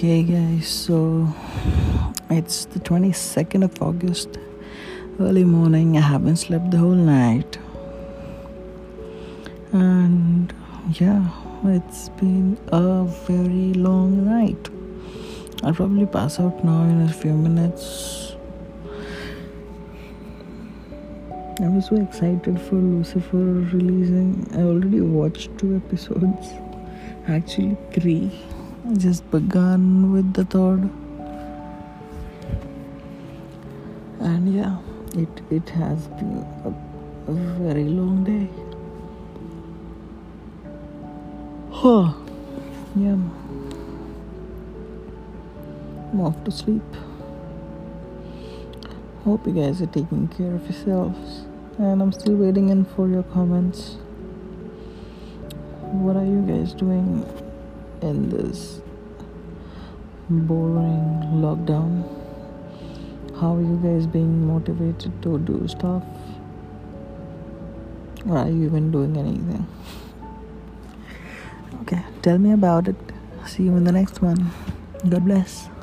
Okay guys, so it's the 22nd of August, early morning. I haven't slept the whole night, and yeah, it's been a very long night. I'll probably pass out now in a few minutes. I was so excited for Lucifer releasing. I already watched 2 episodes, actually 3. I just began with the 3rd, and yeah, it has been a very long day. Huh. Yeah, I'm off to sleep. Hope you guys are taking care of yourselves, and I'm still waiting in for your comments. What are you guys doing in this boring lockdown? How are you guys being motivated to do stuff? Or are you even doing anything? Okay, tell me about it. See you in the next one. God bless.